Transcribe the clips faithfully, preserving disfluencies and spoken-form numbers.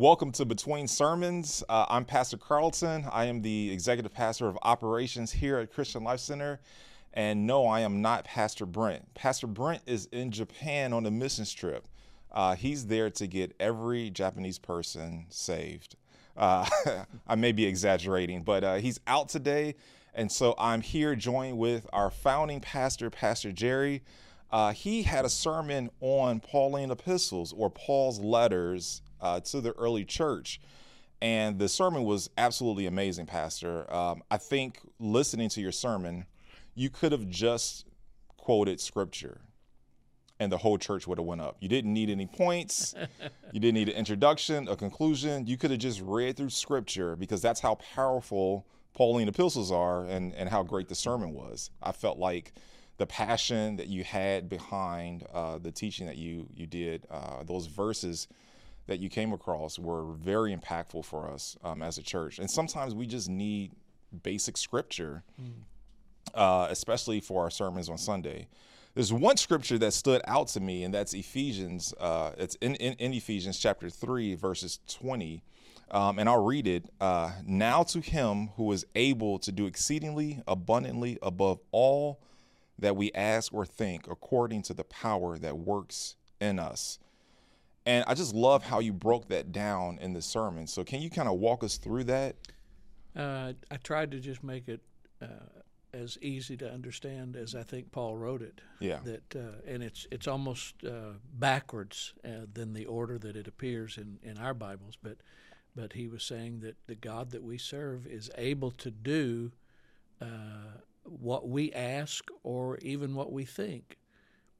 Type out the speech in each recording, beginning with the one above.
Welcome to Between Sermons. Uh, I'm Pastor Carlton. I am the Executive Pastor of Operations here at Christian Life Center. And no, I am not Pastor Brent. Pastor Brent is in Japan on a missions trip. Uh, he's there to get every Japanese person saved. Uh, I may be exaggerating, but uh, he's out today. And so I'm here joined with our founding pastor, Pastor Jerry. Uh, he had a sermon on Pauline epistles, or Paul's letters uh, to the early church. And the sermon was absolutely amazing, Pastor. Um, I think listening to your sermon, you could have just quoted scripture and the whole church would have went up. You didn't need any points. You didn't need an introduction, a conclusion. You could have just read through scripture, because that's how powerful Pauline epistles are, and, and how great the sermon was. I felt like the passion that you had behind uh, the teaching that you, you did, uh, those verses that you came across were very impactful for us um, as a church. And sometimes we just need basic scripture. Mm. Uh, especially for our sermons on Sunday. There's one scripture that stood out to me, and that's Ephesians. Uh, it's in, in, in Ephesians chapter three, verses twenty, um, and I'll read it. Uh, now to him who is able to do exceedingly abundantly above all that we ask or think, according to the power that works in us. And I just love how you broke that down in the sermon. So can you kind of walk us through that? Uh, I tried to just make it Uh as easy to understand as I think Paul wrote it. Yeah. That uh, and it's it's almost uh, backwards uh, than the order that it appears in, in our Bibles. But but he was saying that the God that we serve is able to do uh, what we ask or even what we think.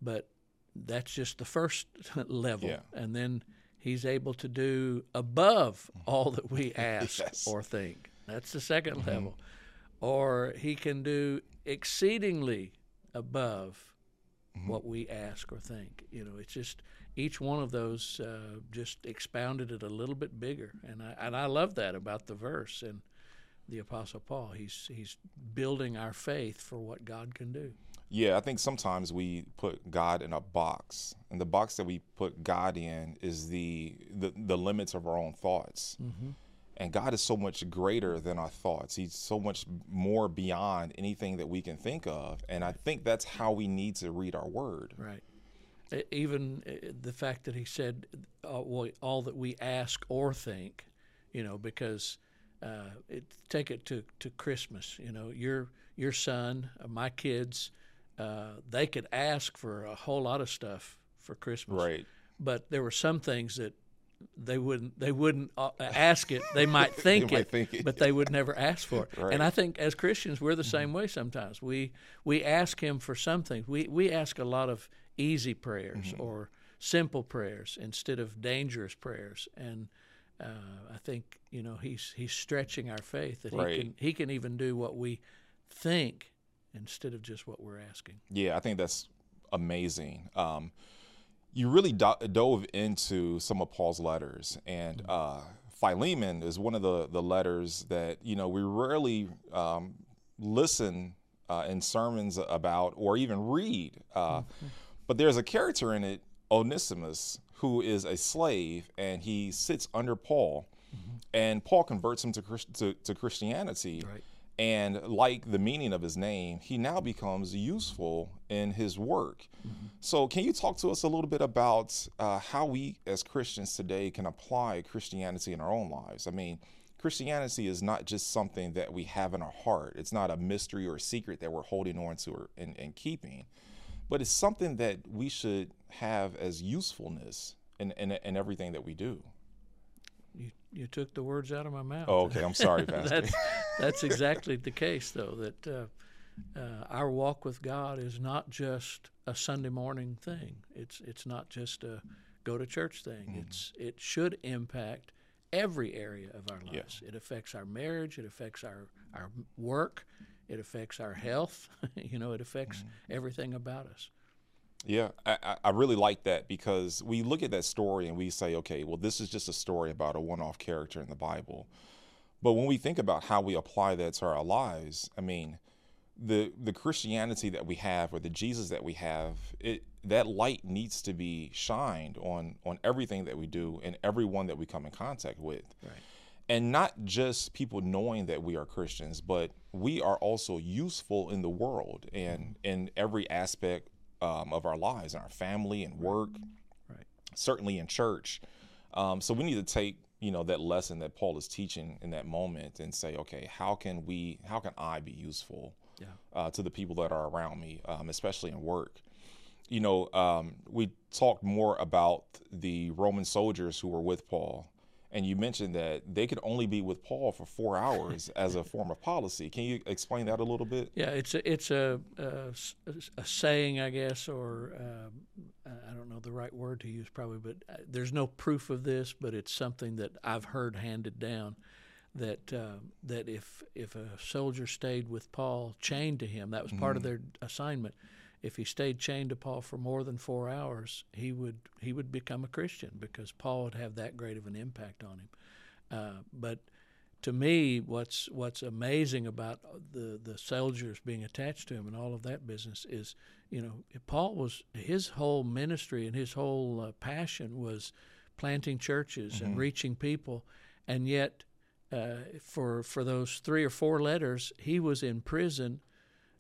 But that's just the first level. Yeah. And then he's able to do above all that we ask yes. or think. That's the second mm-hmm. level. Or he can do exceedingly above mm-hmm. what we ask or think. You know, it's just each one of those uh, just expounded it a little bit bigger. And I and I love that about the verse and the Apostle Paul. He's he's building our faith for what God can do. Yeah, I think sometimes we put God in a box, and the box that we put God in is the the, the limits of our own thoughts. Mm-hmm. And God is so much greater than our thoughts. He's so much more beyond anything that we can think of. And I think that's how we need to read our word. Right. Even the fact that he said uh, well, all that we ask or think, you know, because uh, it, take it to, to Christmas, you know, your your son, my kids, uh, they could ask for a whole lot of stuff for Christmas. Right. But there were some things that They wouldn't. They wouldn't ask it. They might think, they might it, think it, but they would never ask for it. Right. And I think as Christians, we're the same way. Sometimes we we ask Him for something. We we ask a lot of easy prayers mm-hmm. or simple prayers instead of dangerous prayers. And uh, I think you know He's He's stretching our faith that right. He can He can even do what we think instead of just what we're asking. Yeah, I think that's amazing. Um, You really do- dove into some of Paul's letters, and uh, Philemon is one of the, the letters that, you know, we rarely um, listen uh, in sermons about or even read. Uh, mm-hmm. But there's a character in it, Onesimus, who is a slave, and he sits under Paul, mm-hmm. and Paul converts him to, Christ- to, to Christianity. Right. And like the meaning of his name, he now becomes useful in his work. Mm-hmm. So can you talk to us a little bit about uh, how we as Christians today can apply Christianity in our own lives? I mean, Christianity is not just something that we have in our heart. It's not a mystery or a secret that we're holding on to or and, and keeping, but it's something that we should have as usefulness in, in, in everything that we do. You, you took the words out of my mouth. Oh, okay. I'm sorry, Pastor. that's, that's exactly the case, though, that uh, uh, our walk with God is not just a Sunday morning thing. It's it's not just a go-to-church thing. Mm-hmm. It's It should impact every area of our lives. Yeah. It affects our marriage. It affects our, our work. It affects our health. you know, it affects mm-hmm. everything about us. Yeah, I, I really like that, because we look at that story and we say, okay, well, this is just a story about a one-off character in the Bible. But when we think about how we apply that to our lives, I mean, the the Christianity that we have, or the Jesus that we have, it, that light needs to be shined on on everything that we do and everyone that we come in contact with. Right. And not just people knowing that we are Christians, but we are also useful in the world and mm-hmm. in every aspect um, of our lives, in our family and work, right. certainly in church. Um, so we need to take, you know, that lesson that Paul is teaching in that moment and say, okay, how can we, how can I be useful yeah. uh, to the people that are around me, um, especially in work? You know, um, we talked more about the Roman soldiers who were with Paul, and you mentioned that they could only be with Paul for four hours as a form of policy. Can you explain that a little bit? Yeah, it's a, it's a, a, a saying, I guess, or um, I don't know the right word to use probably, but there's no proof of this, but it's something that I've heard handed down, that uh, that if if a soldier stayed with Paul chained to him, that was part mm-hmm. of their assignment. If he stayed chained to Paul for more than four hours, he would he would become a Christian, because Paul would have that great of an impact on him. Uh, but to me, what's what's amazing about the the soldiers being attached to him and all of that business is, you know, Paul was, his whole ministry and his whole uh, passion was planting churches mm-hmm. and reaching people, and yet uh, for for those three or four letters, he was in prison.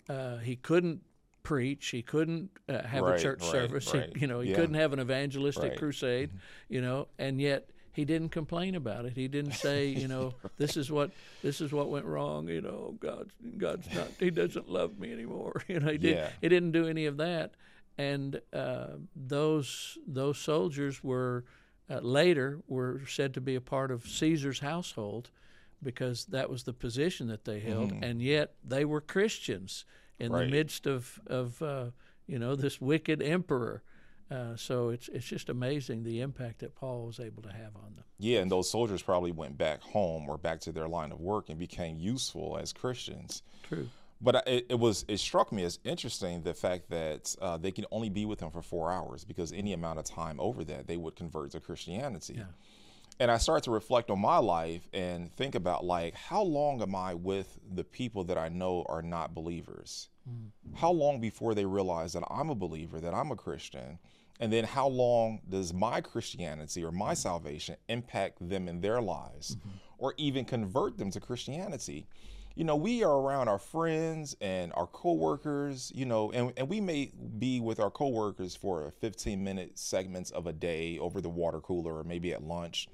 Uh, he couldn't preach. He couldn't uh, have right, a church right, service. Right. He, you know, he yeah. couldn't have an evangelistic right. crusade. Mm-hmm. You know, and yet he didn't complain about it. He didn't say, you know, right. this is what this is what went wrong. You know, God, God's not. He doesn't love me anymore. You know, he did. Yeah. He didn't do any of that. And uh, those those soldiers were uh, later were said to be a part of Caesar's household, because that was the position that they held. Mm. And yet they were Christians in right. the midst of, of uh, you know, this wicked emperor. Uh, so it's it's just amazing the impact that Paul was able to have on them. Yeah, and those soldiers probably went back home or back to their line of work and became useful as Christians. True. But I, it, it was it struck me as interesting, the fact that uh, they can only be with him for four hours, because any amount of time over that, they would convert to Christianity. Yeah. And I started to reflect on my life and think about, like, how long am I with the people that I know are not believers? Mm-hmm. How long before they realize that I'm a believer, that I'm a Christian? And then how long does my Christianity or my mm-hmm. salvation impact them in their lives mm-hmm. or even convert them to Christianity? You know, we are around our friends and our coworkers, you know, and, and we may be with our coworkers for fifteen minute segments of a day over the water cooler or maybe at lunch.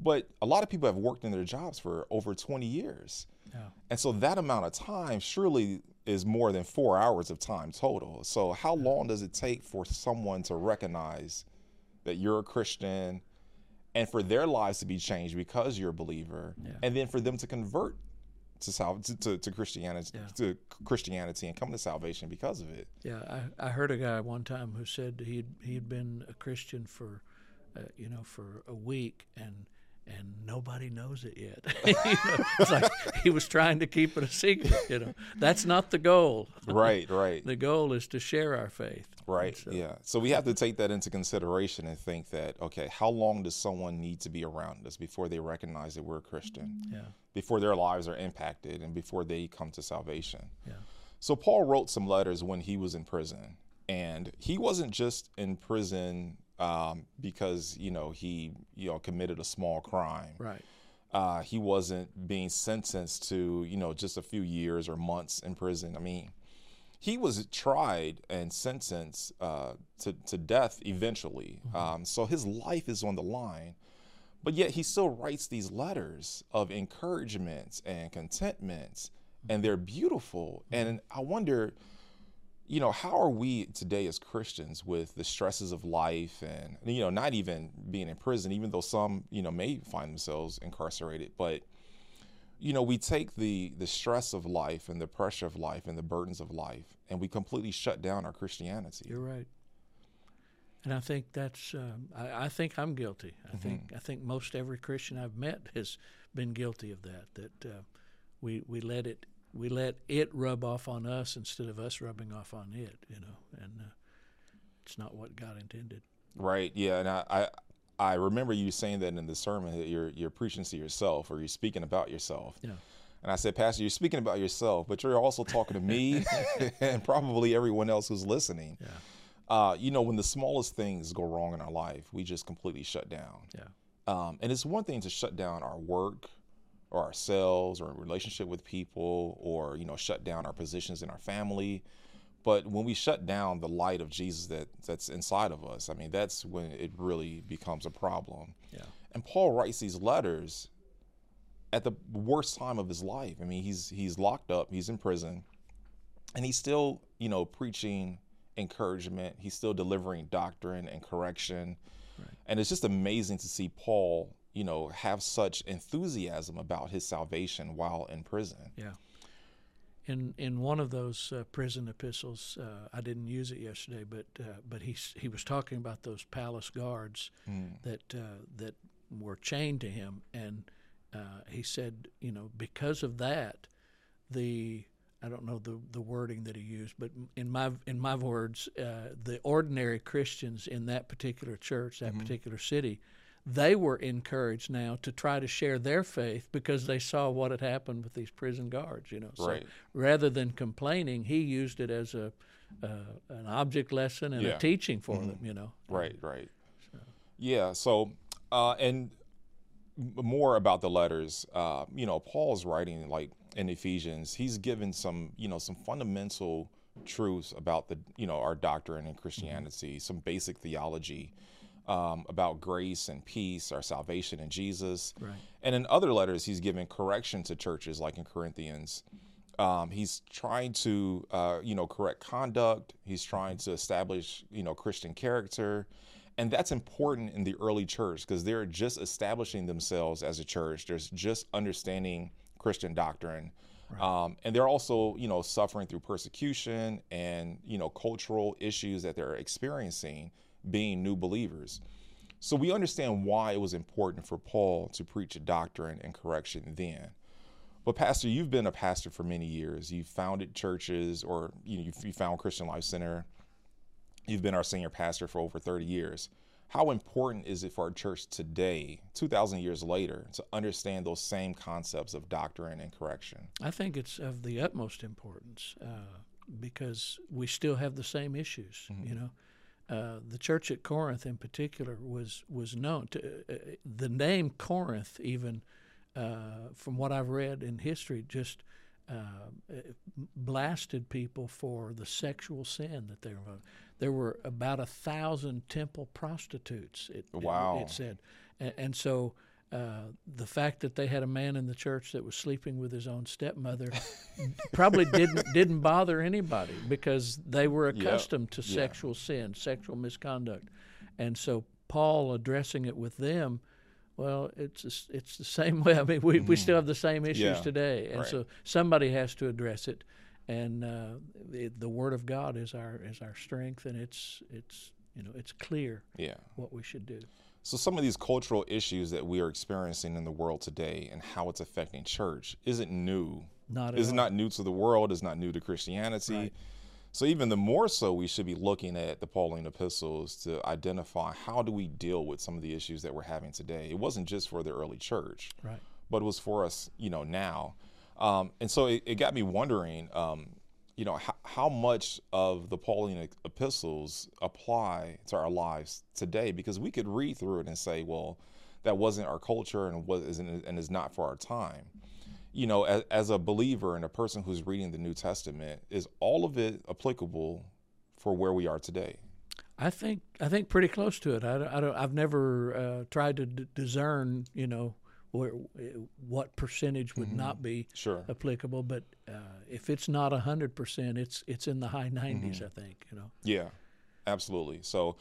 But a lot of people have worked in their jobs for over twenty years. Yeah. And so that amount of time surely is more than four hours of time total. So how long does it take for someone to recognize that you're a Christian and for their lives to be changed because you're a believer yeah. and then for them to convert to, sal- to, to, to Christianity yeah. to Christianity and come to salvation because of it? Yeah, I, I heard a guy one time who said he'd, he'd been a Christian for, uh, you know, for a week and and nobody knows it yet. You know, it's like he was trying to keep it a secret. You know, that's not the goal. Right, right. The goal is to share our faith. Right. So, yeah. So we have to take that into consideration and think that, okay, how long does someone need to be around us before they recognize that we're a Christian? Yeah. Before their lives are impacted and before they come to salvation. Yeah. So Paul wrote some letters when he was in prison, and he wasn't just in prison Um, because, you know, he, you know, committed a small crime. Right. Uh, he wasn't being sentenced to, you know, just a few years or months in prison. I mean, he was tried and sentenced uh, to, to death eventually. Mm-hmm. Um, so his life is on the line, but yet he still writes these letters of encouragement and contentment, and they're beautiful. Mm-hmm. And I wonder, you know, how are we today as Christians with the stresses of life and, you know, not even being in prison, even though some, you know, may find themselves incarcerated. But, you know, we take the the stress of life and the pressure of life and the burdens of life, and we completely shut down our Christianity. You're right. And I think that's um, I, I think I'm guilty. I mm-hmm. think I think most every Christian I've met has been guilty of that, that uh, we we let it. We let it rub off on us instead of us rubbing off on it, you know, and uh, it's not what God intended. Right. Yeah. And I, I, I remember you saying that in the sermon, that you're, you're preaching to yourself, or you're speaking about yourself. Yeah. And I said, Pastor, you're speaking about yourself, but you're also talking to me and probably everyone else who's listening. Yeah. Uh, you know, when the smallest things go wrong in our life, we just completely shut down. Yeah. Um, and it's one thing to shut down our work or ourselves or a relationship with people or, you know, shut down our positions in our family. But when we shut down the light of Jesus that that's inside of us, I mean, that's when it really becomes a problem. Yeah. And Paul writes these letters at the worst time of his life. I mean, he's he's locked up, he's in prison, and he's still, you know, preaching encouragement. He's still delivering doctrine and correction. Right. And it's just amazing to see Paul, you know, have such enthusiasm about his salvation while in prison. Yeah. In in one of those uh, prison epistles, uh, I didn't use it yesterday, but uh, but he he was talking about those palace guards mm. that uh, that were chained to him, and uh, he said, you know, because of that, the I don't know the, the wording that he used, but in my in my words, uh, the ordinary Christians in that particular church, that mm-hmm. particular city, they were encouraged now to try to share their faith because they saw what had happened with these prison guards, you know. So right. rather than complaining, he used it as a uh, an object lesson and yeah. a teaching for mm-hmm. them, you know. Right, right. So. Yeah, so, uh, and more about the letters, uh, you know, Paul's writing, like, in Ephesians, he's given some, you know, some fundamental truths about the, you know, our doctrine in Christianity, mm-hmm. some basic theology. Um, about grace and peace, our salvation in Jesus. Right. And in other letters, he's given correction to churches, like in Corinthians. Um, he's trying to, uh, you know, correct conduct. He's trying to establish, you know, Christian character. And that's important in the early church because they're just establishing themselves as a church. They're just understanding Christian doctrine. Right. Um, and they're also, you know, suffering through persecution and, you know, cultural issues that they're experiencing being new believers. So we understand why it was important for Paul to preach doctrine and correction then. But Pastor, you've been a pastor for many years. You've founded churches, or you know, you found Christian Life Center. You've been our senior pastor for over thirty years. How important is it for our church today, two thousand years later, to understand those same concepts of doctrine and correction? I think it's of the utmost importance uh, because we still have the same issues, mm-hmm. you know. Uh, the church at Corinth, in particular, was was known. To, uh, the name Corinth, even uh, from what I've read in history, just uh, blasted people for the sexual sin that they were involved. There were about a thousand temple prostitutes. It, wow! It, it said, and, and so. Uh, the fact that they had a man in the church that was sleeping with his own stepmother probably didn't didn't bother anybody because they were accustomed yep. to yeah. sexual sin, sexual misconduct. And so Paul addressing it with them, well, it's it's the same way. I mean, we, mm-hmm. we still have the same issues yeah. today. And right. so somebody has to address it. And uh, it, the Word of God is our is our strength, and it's it's you know it's clear yeah. what we should do. So some of these cultural issues that we are experiencing in the world today and how it's affecting church isn't new. Not at all. It's not new to the world. It's not new to Christianity. Right. So even the more so, we should be looking at the Pauline epistles to identify how do we deal with some of the issues that we're having today. It wasn't just for the early church, right. but it was for us, you know, now. Um, and so it, it got me wondering, um, you know, how, how much of the Pauline epistles apply to our lives today? Because we could read through it and say, well, that wasn't our culture and wasn't and is not for our time. You know, as, as a believer and a person who's reading the New Testament, is all of it applicable for where we are today? I think I think pretty close to it. I don't, I don't, I've never uh, tried to d- discern, you know, Where, what percentage would mm-hmm. not be sure. applicable, but uh, if it's not one hundred percent, it's it's in the high nineties, mm-hmm. I think. You know. Yeah, absolutely. So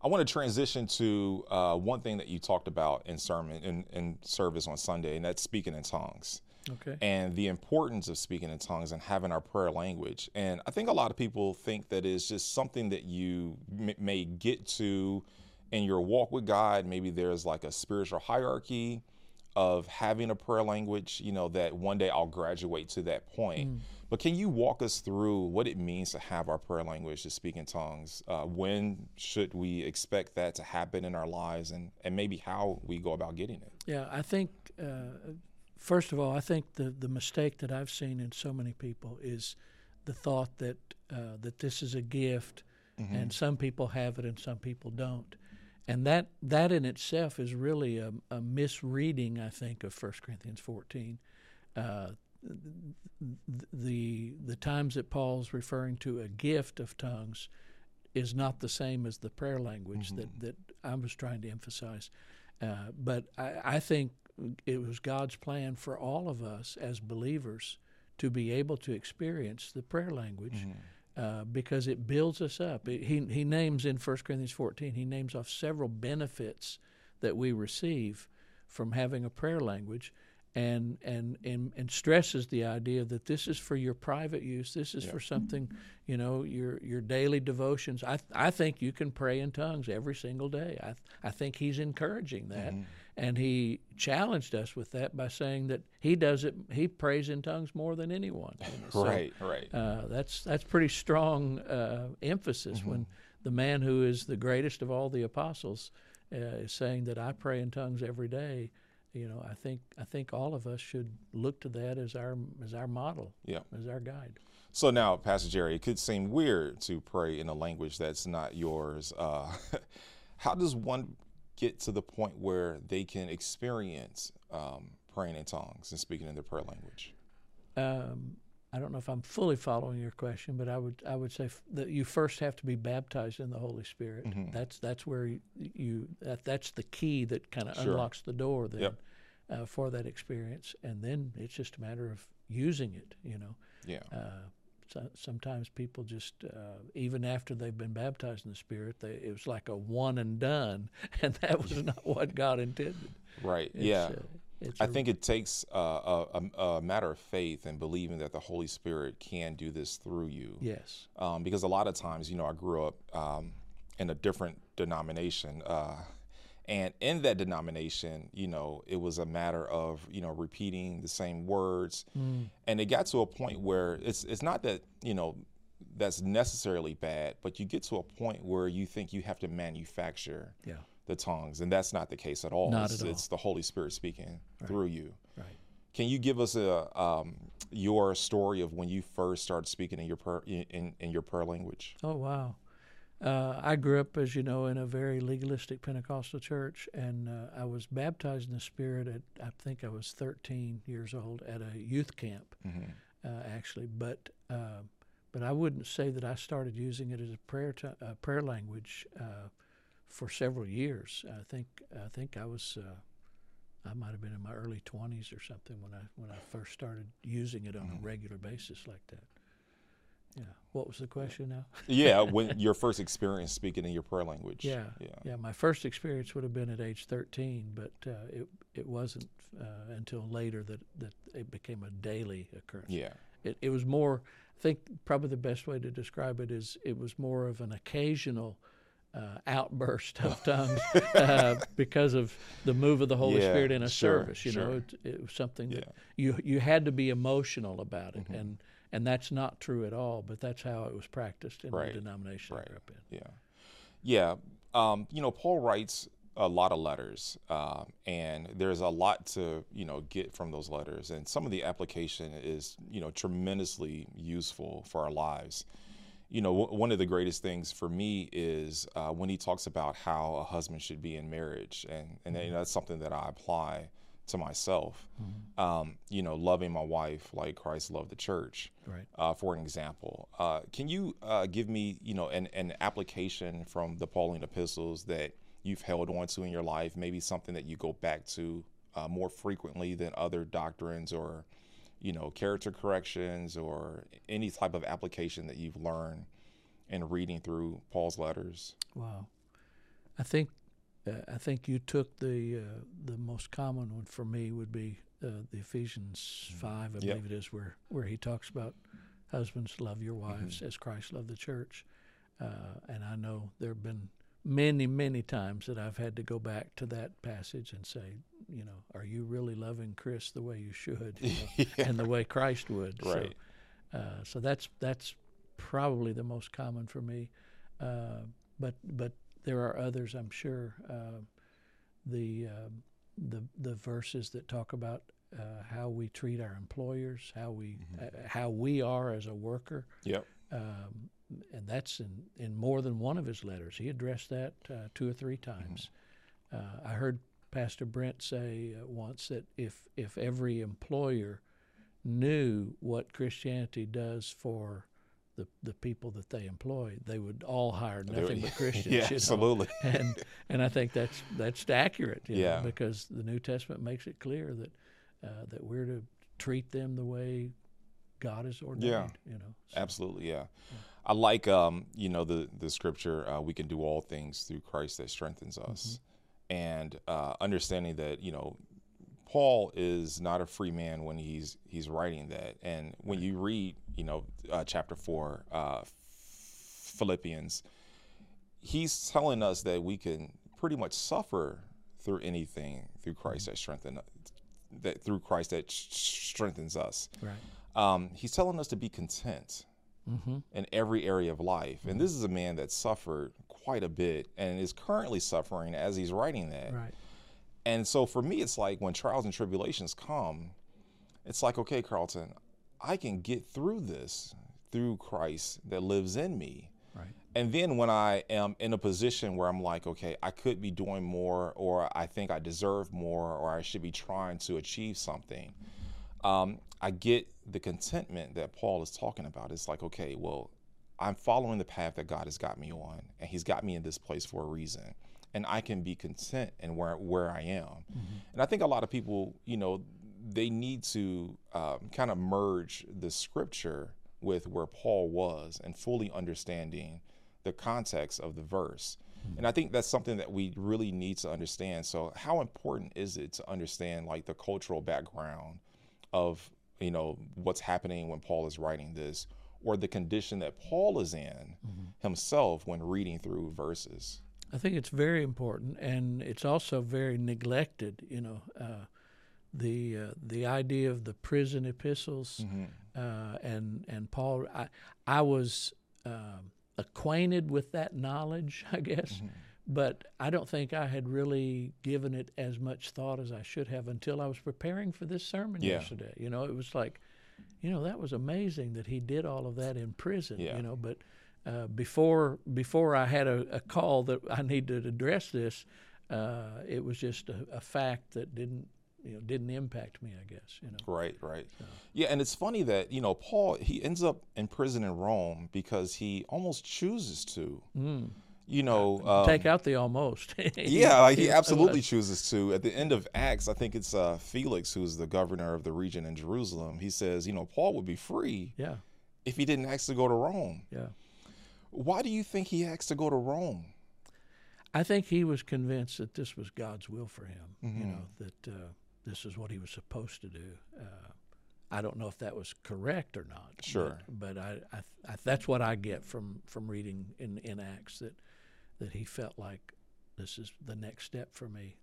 I want to transition to uh, one thing that you talked about in sermon in, in service on Sunday, and that's speaking in tongues. Okay. And the importance of speaking in tongues and having our prayer language. And I think a lot of people think that it's just something that you m- may get to in your walk with God. Maybe there's like a spiritual hierarchy of having a prayer language, you know, that one day I'll graduate to that point. Mm. But can you walk us through what it means to have our prayer language, to speak in tongues? Uh, when should we expect that to happen in our lives, and, and maybe how we go about getting it? Yeah, I think uh, First of all, I think the, the mistake that I've seen in so many people is the thought that uh, that this is a gift, mm-hmm. and some people have it and some people don't. And that, that in itself is really a, a misreading, I think, of First Corinthians fourteen. Uh, the the times that Paul's referring to a gift of tongues is not the same as the prayer language, mm-hmm. that, that I was trying to emphasize. Uh, but I, I think it was God's plan for all of us as believers to be able to experience the prayer language, mm-hmm. Uh, because it builds us up. It, he he names in First Corinthians fourteen, he names off several benefits that we receive from having a prayer language, and and and, and stresses the idea that this is for your private use. This is, yeah. for something, you know, your your daily devotions. I I think you can pray in tongues every single day. I I think he's encouraging that, mm-hmm. and he challenged us with that by saying that he does it. He prays in tongues more than anyone. So, right, right. Uh, that's that's pretty strong uh, emphasis, mm-hmm. when the man who is the greatest of all the apostles uh, is saying that I pray in tongues every day. You know, I think I think all of us should look to that as our as our model, yeah. as our guide. So now, Pastor Jerry, it could seem weird to pray in a language that's not yours. Uh, how does one get to the point where they can experience um, praying in tongues and speaking in their prayer language? Um, I don't know if I'm fully following your question, but I would I would say f- that you first have to be baptized in the Holy Spirit. Mm-hmm. That's that's where you, you that, that's the key that kind of, sure. unlocks the door then, yep. uh, for that experience, and then it's just a matter of using it. You know, yeah. Uh, so, sometimes people just uh, even after they've been baptized in the Spirit, they, it was like a one and done, and that was not what God intended. Right. It's, yeah. Uh, It's I think it takes uh, a, a matter of faith and believing that the Holy Spirit can do this through you. Yes. Um, because a lot of times, you know, I grew up um, in a different denomination. Uh, and in that denomination, you know, it was a matter of, you know, repeating the same words. Mm. And it got to a point where it's it's not that, you know, that's necessarily bad, but you get to a point where you think you have to manufacture. Yeah. the tongues, and that's not the case at all. Not it's, at all. It's the Holy Spirit speaking, right. through you. Right. Can you give us a um, your story of when you first started speaking in your prayer, in, in your prayer language? Oh wow! Uh, I grew up, as you know, in a very legalistic Pentecostal church, and uh, I was baptized in the Spirit at I think I was thirteen years old at a youth camp, mm-hmm. uh, actually. But uh, but I wouldn't say that I started using it as a prayer to, uh, prayer language. Uh, For several years, I think I think I was uh, I might have been in my early twenties or something when I when I first started using it on, mm-hmm. a regular basis like that. Yeah. What was the question now? Yeah, when your first experience speaking in your prayer language. Yeah. Yeah. Yeah. My first experience would have been at age thirteen, but uh, it it wasn't uh, until later that, that it became a daily occurrence. Yeah. It it was more. I think probably the best way to describe it is it was more of an occasional. Uh, outburst of tongues uh, because of the move of the Holy yeah, Spirit in a sure, service. You sure. know, it, it was something yeah. that you you had to be emotional about it, mm-hmm. and and that's not true at all. But that's how it was practiced in right. the denomination right. I grew up in. Yeah, yeah. Um, you know, Paul writes a lot of letters, um, and there's a lot to you know get from those letters, and some of the application is you know tremendously useful for our lives. You know, w- one of the greatest things for me is uh, when he talks about how a husband should be in marriage, and, and mm-hmm. that's something that I apply to myself. Mm-hmm. Um, you know, loving my wife like Christ loved the church, right. uh, for an example. Uh, can you uh, give me, you know, an, an application from the Pauline epistles that you've held on to in your life, maybe something that you go back to uh, more frequently than other doctrines or you know, character corrections or any type of application that you've learned in reading through Paul's letters? Wow. I think uh, I think you took the uh, the most common one for me would be uh, the Ephesians five, I yep. believe it is, where, where he talks about husbands love your wives, mm-hmm. as Christ loved the church. Uh, and I know there have been many, many times that I've had to go back to that passage and say, you know, are you really loving Chris the way you should, you know, yeah. and the way Christ would? Right. So, uh, so that's that's probably the most common for me. Uh, but but there are others, I'm sure. Uh, the uh, the the verses that talk about uh, how we treat our employers, how we mm-hmm. uh, how we are as a worker. Yep. Um, and that's in, in more than one of his letters. He addressed that uh, two or three times. Mm-hmm. Uh, I heard Pastor Brent say uh, once that if if every employer knew what Christianity does for the the people that they employ, they would all hire nothing but Christians. Yeah, you know? Absolutely. And and I think that's that's accurate. You yeah. know, because the New Testament makes it clear that uh, that we're to treat them the way God is ordained. Yeah. You know. So, absolutely. Yeah. yeah. I like um you know the the scripture uh, we can do all things through Christ that strengthens us, mm-hmm. and uh, understanding that you know. Paul is not a free man when he's he's writing that, and when you read, you know, uh, chapter four, uh, Philippians, he's telling us that we can pretty much suffer through anything through Christ that strengthen that through Christ that strengthens us. Right. Um, he's telling us to be content mm-hmm. in every area of life, mm-hmm. and this is a man that suffered quite a bit and is currently suffering as he's writing that. Right. And so for me, it's like when trials and tribulations come, it's like, okay, Carlton, I can get through this through Christ that lives in me. Right. And then when I am in a position where I'm like, okay, I could be doing more, or I think I deserve more, or I should be trying to achieve something, um, I get the contentment that Paul is talking about. It's like, okay, well, I'm following the path that God has got me on, and he's got me in this place for a reason. And I can be content in where where I am. Mm-hmm. And I think a lot of people, you know, they need to um, kind of merge the scripture with where Paul was and fully understanding the context of the verse. Mm-hmm. And I think that's something that we really need to understand. So how important is it to understand like the cultural background of, you know, what's happening when Paul is writing this, or the condition that Paul is in mm-hmm. himself when reading through verses? I think it's very important, and it's also very neglected. You know, uh, the uh, the idea of the prison epistles mm-hmm. uh, and and Paul. I I was uh, acquainted with that knowledge, I guess, mm-hmm. but I don't think I had really given it as much thought as I should have until I was preparing for this sermon yeah. yesterday. You know, it was like, you know, that was amazing that he did all of that in prison. Yeah. You know, but. Uh, before before I had a, a call that I needed to address this, uh, it was just a, a fact that didn't you know didn't impact me, I guess. You know. Right, right. So. Yeah, and it's funny that you know Paul he ends up in prison in Rome because he almost chooses to. Mm. You know, um, take out the almost. yeah, like he absolutely chooses to. At the end of Acts, I think it's uh, Felix who's the governor of the region in Jerusalem. He says, you know, Paul would be free. Yeah. If he didn't actually go to Rome. Yeah. Why do you think he asked to go to Rome? I think he was convinced that this was God's will for him, mm-hmm. you know, that uh, this is what he was supposed to do. Uh, I don't know if that was correct or not. Sure. But, but I, I, I, that's what I get from, from reading in, in Acts, that that he felt like this is the next step for me,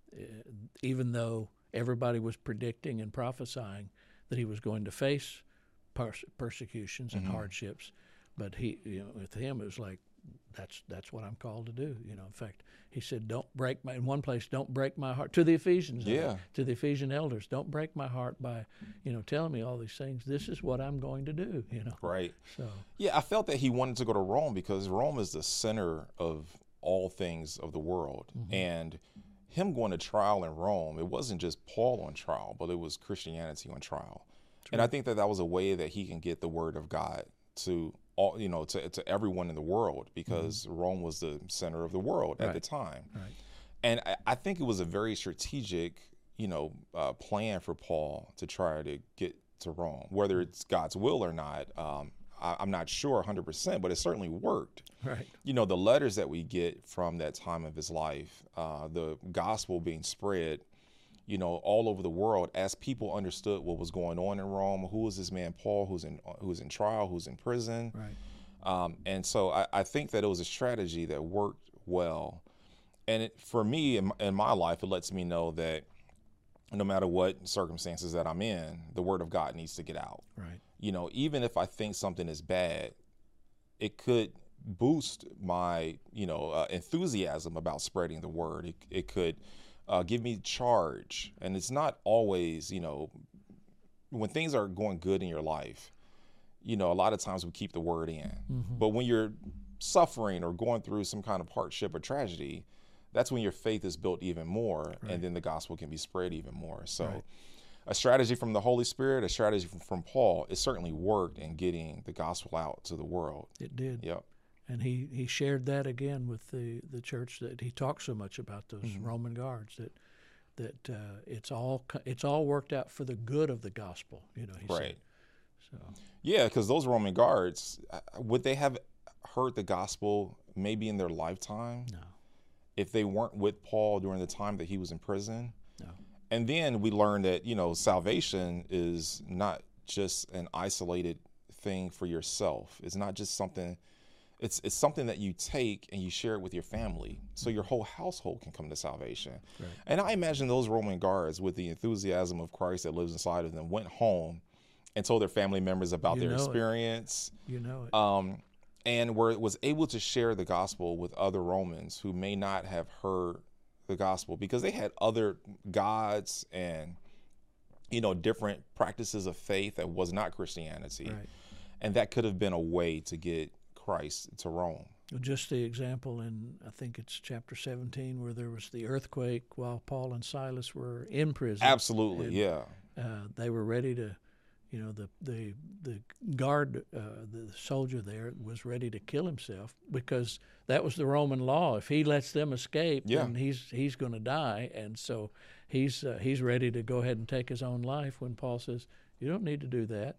even though everybody was predicting and prophesying that he was going to face perse- persecutions and mm-hmm. hardships. But he, you know, with him, it was like, that's that's what I'm called to do. You know, in fact, he said, "Don't break my." In one place, "Don't break my heart." To the Ephesians, yeah. uh, to the Ephesian elders, "Don't break my heart by, you know, telling me all these things. This is what I'm going to do." You know, right? So, yeah, I felt that he wanted to go to Rome because Rome is the center of all things of the world, mm-hmm. and him going to trial in Rome, it wasn't just Paul on trial, but it was Christianity on trial, that's and right. I think that that was a way that he can get the word of God to. All, you know, to, to everyone in the world, because mm-hmm. Rome was the center of the world right. at the time. Right. And I, I think it was a very strategic, you know, uh, plan for Paul to try to get to Rome, whether it's God's will or not. Um, I, I'm not sure one hundred percent, but it certainly worked. Right. You know, the letters that we get from that time of his life, uh, the gospel being spread, you know, all over the world, as people understood what was going on in Rome, who was this man Paul, who's in who's in trial, who's in prison, right? Um, and so I, I think that it was a strategy that worked well, and it, for me in, in my life, it lets me know that no matter what circumstances that I'm in, the Word of God needs to get out, right? You know, even if I think something is bad, it could boost my you know uh, enthusiasm about spreading the Word. It, it could. Uh, give me charge. And it's not always, you know, when things are going good in your life, you know, a lot of times we keep the word in. Mm-hmm. But when you're suffering or going through some kind of hardship or tragedy, that's when your faith is built even more, right. and then the gospel can be spread even more. So right. a strategy from the Holy Spirit, a strategy from, from Paul, it certainly worked in getting the gospel out to the world. It did. Yep. And he, he shared that again with the, the church that he talked so much about, those mm-hmm. Roman guards, that that uh, it's all it's all worked out for the good of the gospel, you know, he right. said. So. Yeah, because those Roman guards, would they have heard the gospel maybe in their lifetime? No. If they weren't with Paul during the time that he was in prison. No. And then we learned that, you know, salvation is not just an isolated thing for yourself. It's not just something, it's it's something that you take and you share it with your family. So your whole household can come to salvation. Right. And I imagine those Roman guards, with the enthusiasm of Christ that lives inside of them, went home and told their family members about you their experience. It. You know it. Um, and were, was able to share the gospel with other Romans who may not have heard the gospel because they had other gods and, you know, different practices of faith that was not Christianity. Right. And that could have been a way to get Christ to Rome. Well, just the example in, I think it's chapter seventeen, where there was the earthquake while Paul and Silas were in prison. Absolutely, and, yeah. Uh, they were ready to, you know, the the the guard, uh, the soldier there was ready to kill himself because that was the Roman law. If he lets them escape, yeah. then he's he's going to die, and so he's uh, he's ready to go ahead and take his own life. When Paul says, "You don't need to do that,"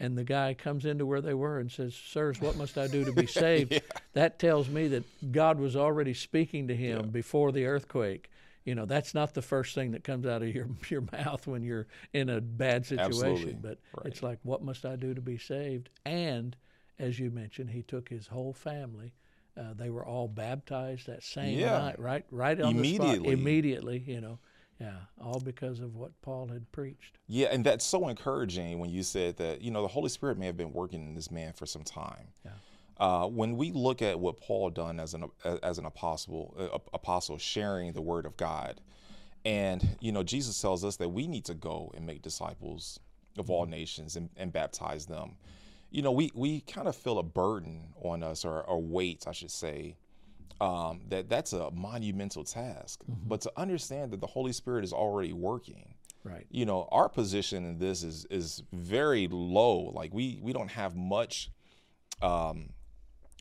and the guy comes into where they were and says, "Sirs, what must I do to be saved?" yeah. That tells me that God was already speaking to him yeah. before the earthquake. You know, that's not the first thing that comes out of your your mouth when you're in a bad situation. Absolutely. But right. it's like, what must I do to be saved? And, as you mentioned, he took his whole family. Uh, they were all baptized that same yeah. night, right? Right on the spot. Immediately, you know. Yeah, all because of what Paul had preached. Yeah, and that's so encouraging when you said that, you know, the Holy Spirit may have been working in this man for some time. Yeah. Uh, when we look at what Paul done as an as an apostle, uh, apostle sharing the word of God, and you know Jesus tells us that we need to go and make disciples of all nations and, and baptize them. You know, we we kind of feel a burden on us, or a weight, I should say, um, that that's a monumental task. Mm-hmm. But to understand that the Holy Spirit is already working. Right. You know, our position in this is is very low. Like we we don't have much. Um,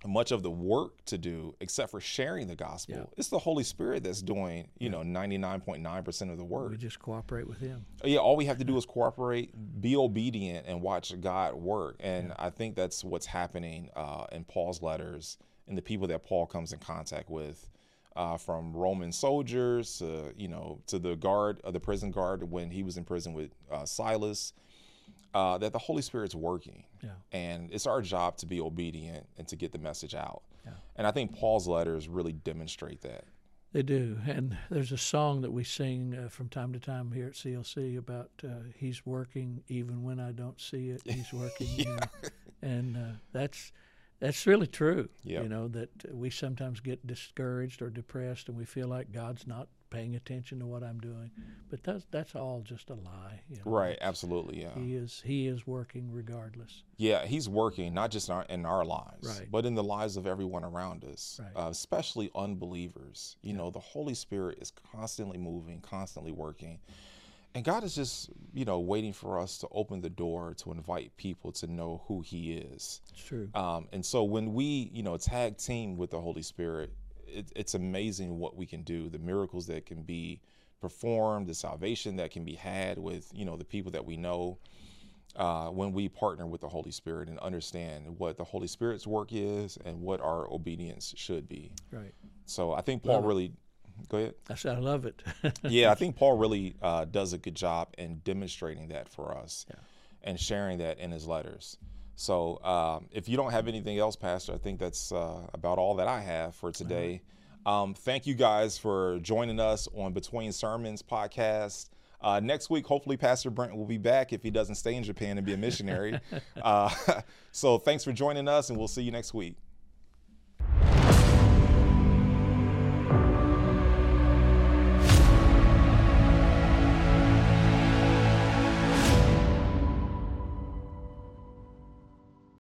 much of the work to do except for sharing the gospel. Yeah. It's the Holy Spirit that's doing, you yeah. know, ninety-nine point nine percent of the work. We just cooperate with him. Yeah, all we have to do is cooperate, be obedient, and watch God work. And yeah. I think that's what's happening uh, in Paul's letters and the people that Paul comes in contact with, uh, from Roman soldiers, to, you know, to the guard, uh, the prison guard when he was in prison with uh, Silas. Uh, that the Holy Spirit's working, yeah. and it's our job to be obedient and to get the message out. Yeah. And I think Paul's letters really demonstrate that. They do, and there's a song that we sing uh, from time to time here at C L C about uh, he's working even when I don't see it, he's working. yeah. you know? And uh, that's that's really true, yep. you know, that we sometimes get discouraged or depressed and we feel like God's not paying attention to what I'm doing, but that's that's all just a lie. You know? Right, absolutely, yeah. He is he is working regardless. Yeah, he's working not just in our, in our lives, right. but in the lives of everyone around us, right. uh, especially unbelievers. You yeah. know, the Holy Spirit is constantly moving, constantly working, and God is just, you know, waiting for us to open the door to invite people to know who He is. It's true. Um, and so when we, you know, tag team with the Holy Spirit, It, it's amazing what we can do, the miracles that can be performed, the salvation that can be had with, you know, the people that we know, uh, when we partner with the Holy Spirit and understand what the Holy Spirit's work is and what our obedience should be. Right. So I think Paul love really, it. Go ahead. I said I love it. yeah, I think Paul really uh, does a good job in demonstrating that for us yeah. and sharing that in his letters. So um, if you don't have anything else, Pastor, I think that's uh, about all that I have for today. Um, thank you guys for joining us on Between Sermons podcast. Uh, next week, hopefully Pastor Brent will be back if he doesn't stay in Japan and be a missionary. uh, so thanks for joining us, and we'll see you next week.